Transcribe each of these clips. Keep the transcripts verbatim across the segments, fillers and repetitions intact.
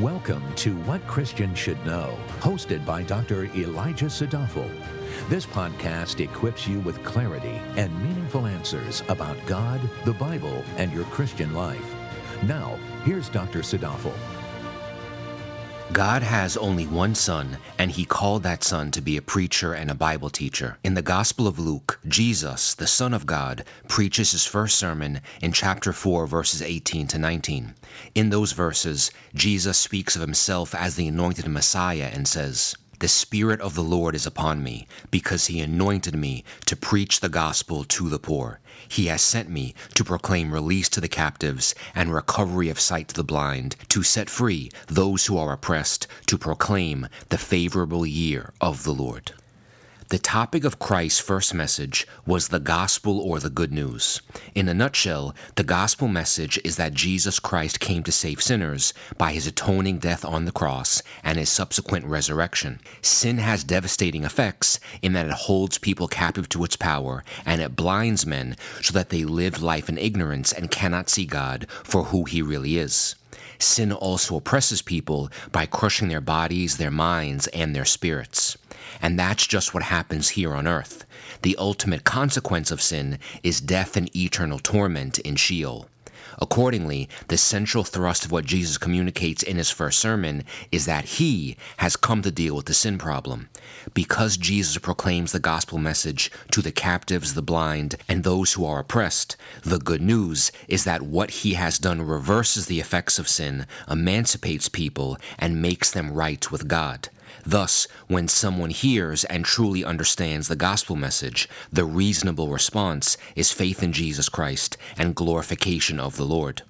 Welcome to What Christians Should Know, hosted by Doctor Elijah Sadoffel. This podcast equips you with clarity and meaningful answers about God, the Bible, and your Christian life. Now, here's Doctor Sadoffel. God has only one son, and he called that son to be a preacher and a Bible teacher. In the Gospel of Luke, Jesus, the Son of God, preaches his first sermon in chapter four, verses eighteen to nineteen. In those verses, Jesus speaks of himself as the anointed Messiah and says, "The Spirit of the Lord is upon me, because he anointed me to preach the gospel to the poor. He has sent me to proclaim release to the captives and recovery of sight to the blind, to set free those who are oppressed, to proclaim the favorable year of the Lord." The topic of Christ's first message was the gospel, or the good news. In a nutshell, the gospel message is that Jesus Christ came to save sinners by his atoning death on the cross and his subsequent resurrection. Sin has devastating effects in that it holds people captive to its power, and it blinds men so that they live life in ignorance and cannot see God for who he really is. Sin also oppresses people by crushing their bodies, their minds, and their spirits. And that's just what happens here on earth. The ultimate consequence of sin is death and eternal torment in Sheol. Accordingly, the central thrust of what Jesus communicates in his first sermon is that he has come to deal with the sin problem. Because Jesus proclaims the gospel message to the captives, the blind, and those who are oppressed, the good news is that what he has done reverses the effects of sin, emancipates people, and makes them right with God. Thus, when someone hears and truly understands the gospel message, the reasonable response is faith in Jesus Christ and glorification of the Lord.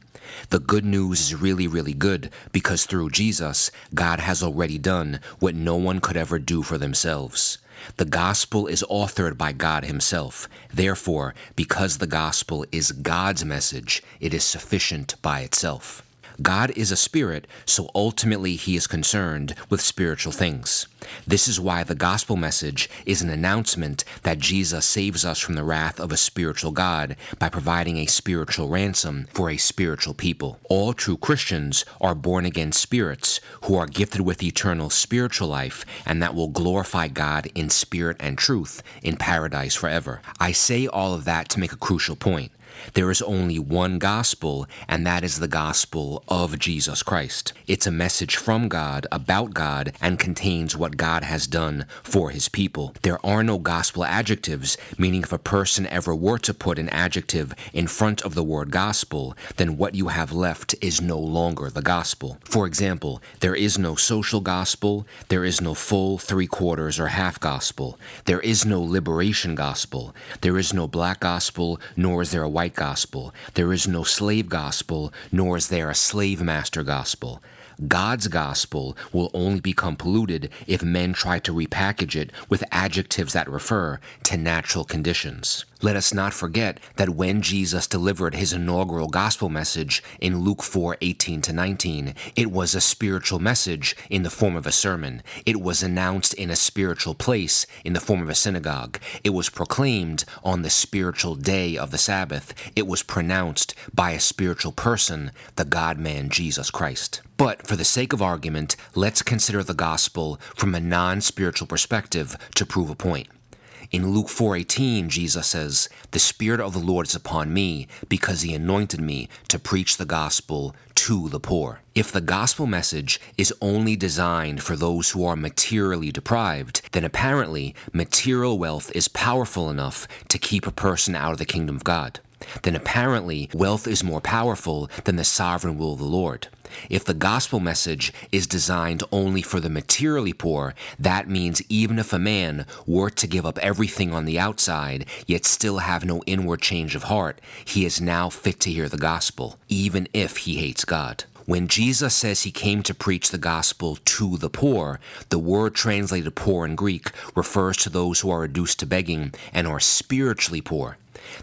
The good news is really, really good because through Jesus, God has already done what no one could ever do for themselves. The gospel is authored by God himself. Therefore, because the gospel is God's message, it is sufficient by itself. God is a spirit, so ultimately he is concerned with spiritual things. This is why the gospel message is an announcement that Jesus saves us from the wrath of a spiritual God by providing a spiritual ransom for a spiritual people. All true Christians are born-again spirits who are gifted with eternal spiritual life, and that will glorify God in spirit and truth in paradise forever. I say all of that to make a crucial point. There is only one gospel, and that is the gospel of Jesus Christ. It's a message from God, about God, and contains what God has done for his people. There are no gospel adjectives, meaning if a person ever were to put an adjective in front of the word gospel, then what you have left is no longer the gospel. For example, there is no social gospel, there is no full, three-quarters, or half gospel, there is no liberation gospel, there is no black gospel, nor is there a white gospel. There is no slave gospel, nor is there a slave master gospel. God's gospel will only become polluted if men try to repackage it with adjectives that refer to natural conditions. Let us not forget that when Jesus delivered his inaugural gospel message in Luke four, eighteen to nineteen, it was a spiritual message in the form of a sermon. It was announced in a spiritual place in the form of a synagogue. It was proclaimed on the spiritual day of the Sabbath. It was pronounced by a spiritual person, the God-man Jesus Christ. But for the sake of argument, let's consider the gospel from a non-spiritual perspective to prove a point. In Luke four eighteen, Jesus says, "The Spirit of the Lord is upon me, because he anointed me to preach the gospel to the poor." If the gospel message is only designed for those who are materially deprived, then apparently material wealth is powerful enough to keep a person out of the kingdom of God. Then apparently wealth is more powerful than the sovereign will of the Lord. If the gospel message is designed only for the materially poor, that means even if a man were to give up everything on the outside, yet still have no inward change of heart, he is now fit to hear the gospel, even if he hates God. When Jesus says he came to preach the gospel to the poor, the word translated poor in Greek refers to those who are reduced to begging and are spiritually poor.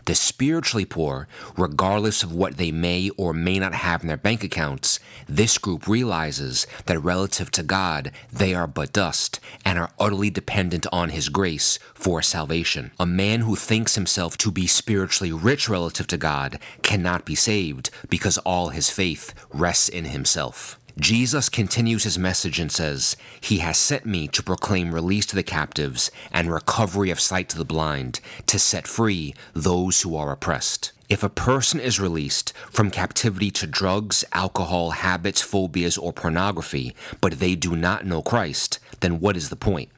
The spiritually poor, regardless of what they may or may not have in their bank accounts, this group realizes that relative to God, they are but dust and are utterly dependent on his grace for salvation. A man who thinks himself to be spiritually rich relative to God cannot be saved because all his faith rests in himself. Jesus continues his message and says, "He has sent me to proclaim release to the captives and recovery of sight to the blind, to set free those who are oppressed." If a person is released from captivity to drugs, alcohol, habits, phobias, or pornography, but they do not know Christ, then what is the point?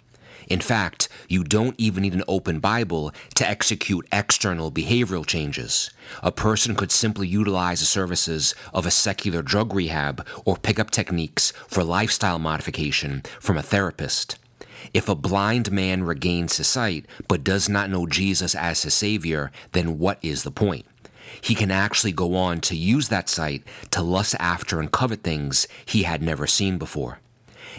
In fact, you don't even need an open Bible to execute external behavioral changes. A person could simply utilize the services of a secular drug rehab or pick up techniques for lifestyle modification from a therapist. If a blind man regains his sight but does not know Jesus as his Savior, then what is the point? He can actually go on to use that sight to lust after and covet things he had never seen before.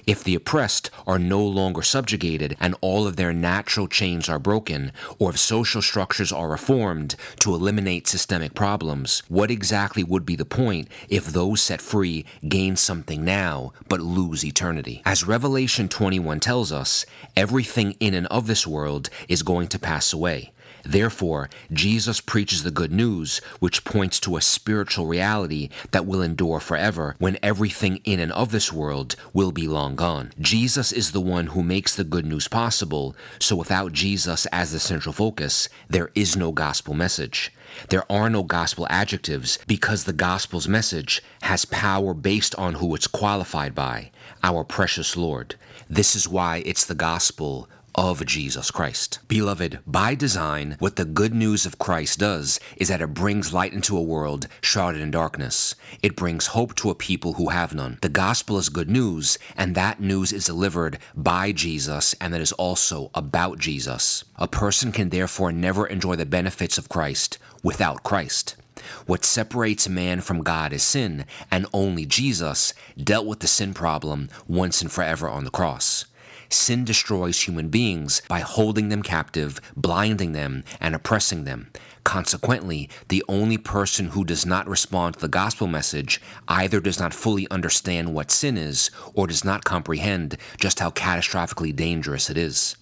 If the oppressed are no longer subjugated and all of their natural chains are broken, or if social structures are reformed to eliminate systemic problems, what exactly would be the point if those set free gain something now but lose eternity? As Revelation twenty-one tells us, everything in and of this world is going to pass away. Therefore, Jesus preaches the good news, which points to a spiritual reality that will endure forever when everything in and of this world will be long gone. Jesus is the one who makes the good news possible, so without Jesus as the central focus, there is no gospel message. There are no gospel adjectives because the gospel's message has power based on who it's qualified by, our precious Lord. This is why it's the gospel of Jesus Christ. Beloved, by design, what the good news of Christ does is that it brings light into a world shrouded in darkness. It brings hope to a people who have none. The gospel is good news, and that news is delivered by Jesus, and that is also about Jesus. A person can therefore never enjoy the benefits of Christ without Christ. What separates man from God is sin, and only Jesus dealt with the sin problem once and forever on the cross. Sin destroys human beings by holding them captive, blinding them, and oppressing them. Consequently, the only person who does not respond to the gospel message either does not fully understand what sin is or does not comprehend just how catastrophically dangerous it is.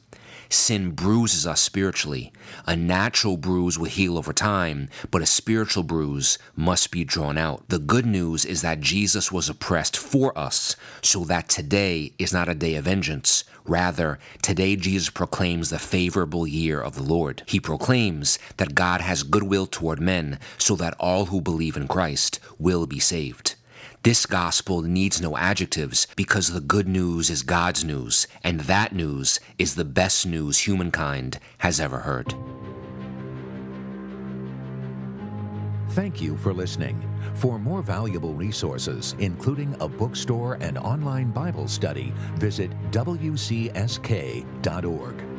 Sin bruises us spiritually. A natural bruise will heal over time, but a spiritual bruise must be drawn out. The good news is that Jesus was oppressed for us, so that today is not a day of vengeance. Rather, today Jesus proclaims the favorable year of the Lord. He proclaims that God has goodwill toward men, so that all who believe in Christ will be saved. This gospel needs no adjectives because the good news is God's news, and that news is the best news humankind has ever heard. Thank you for listening. For more valuable resources, including a bookstore and online Bible study, visit W C S K dot org.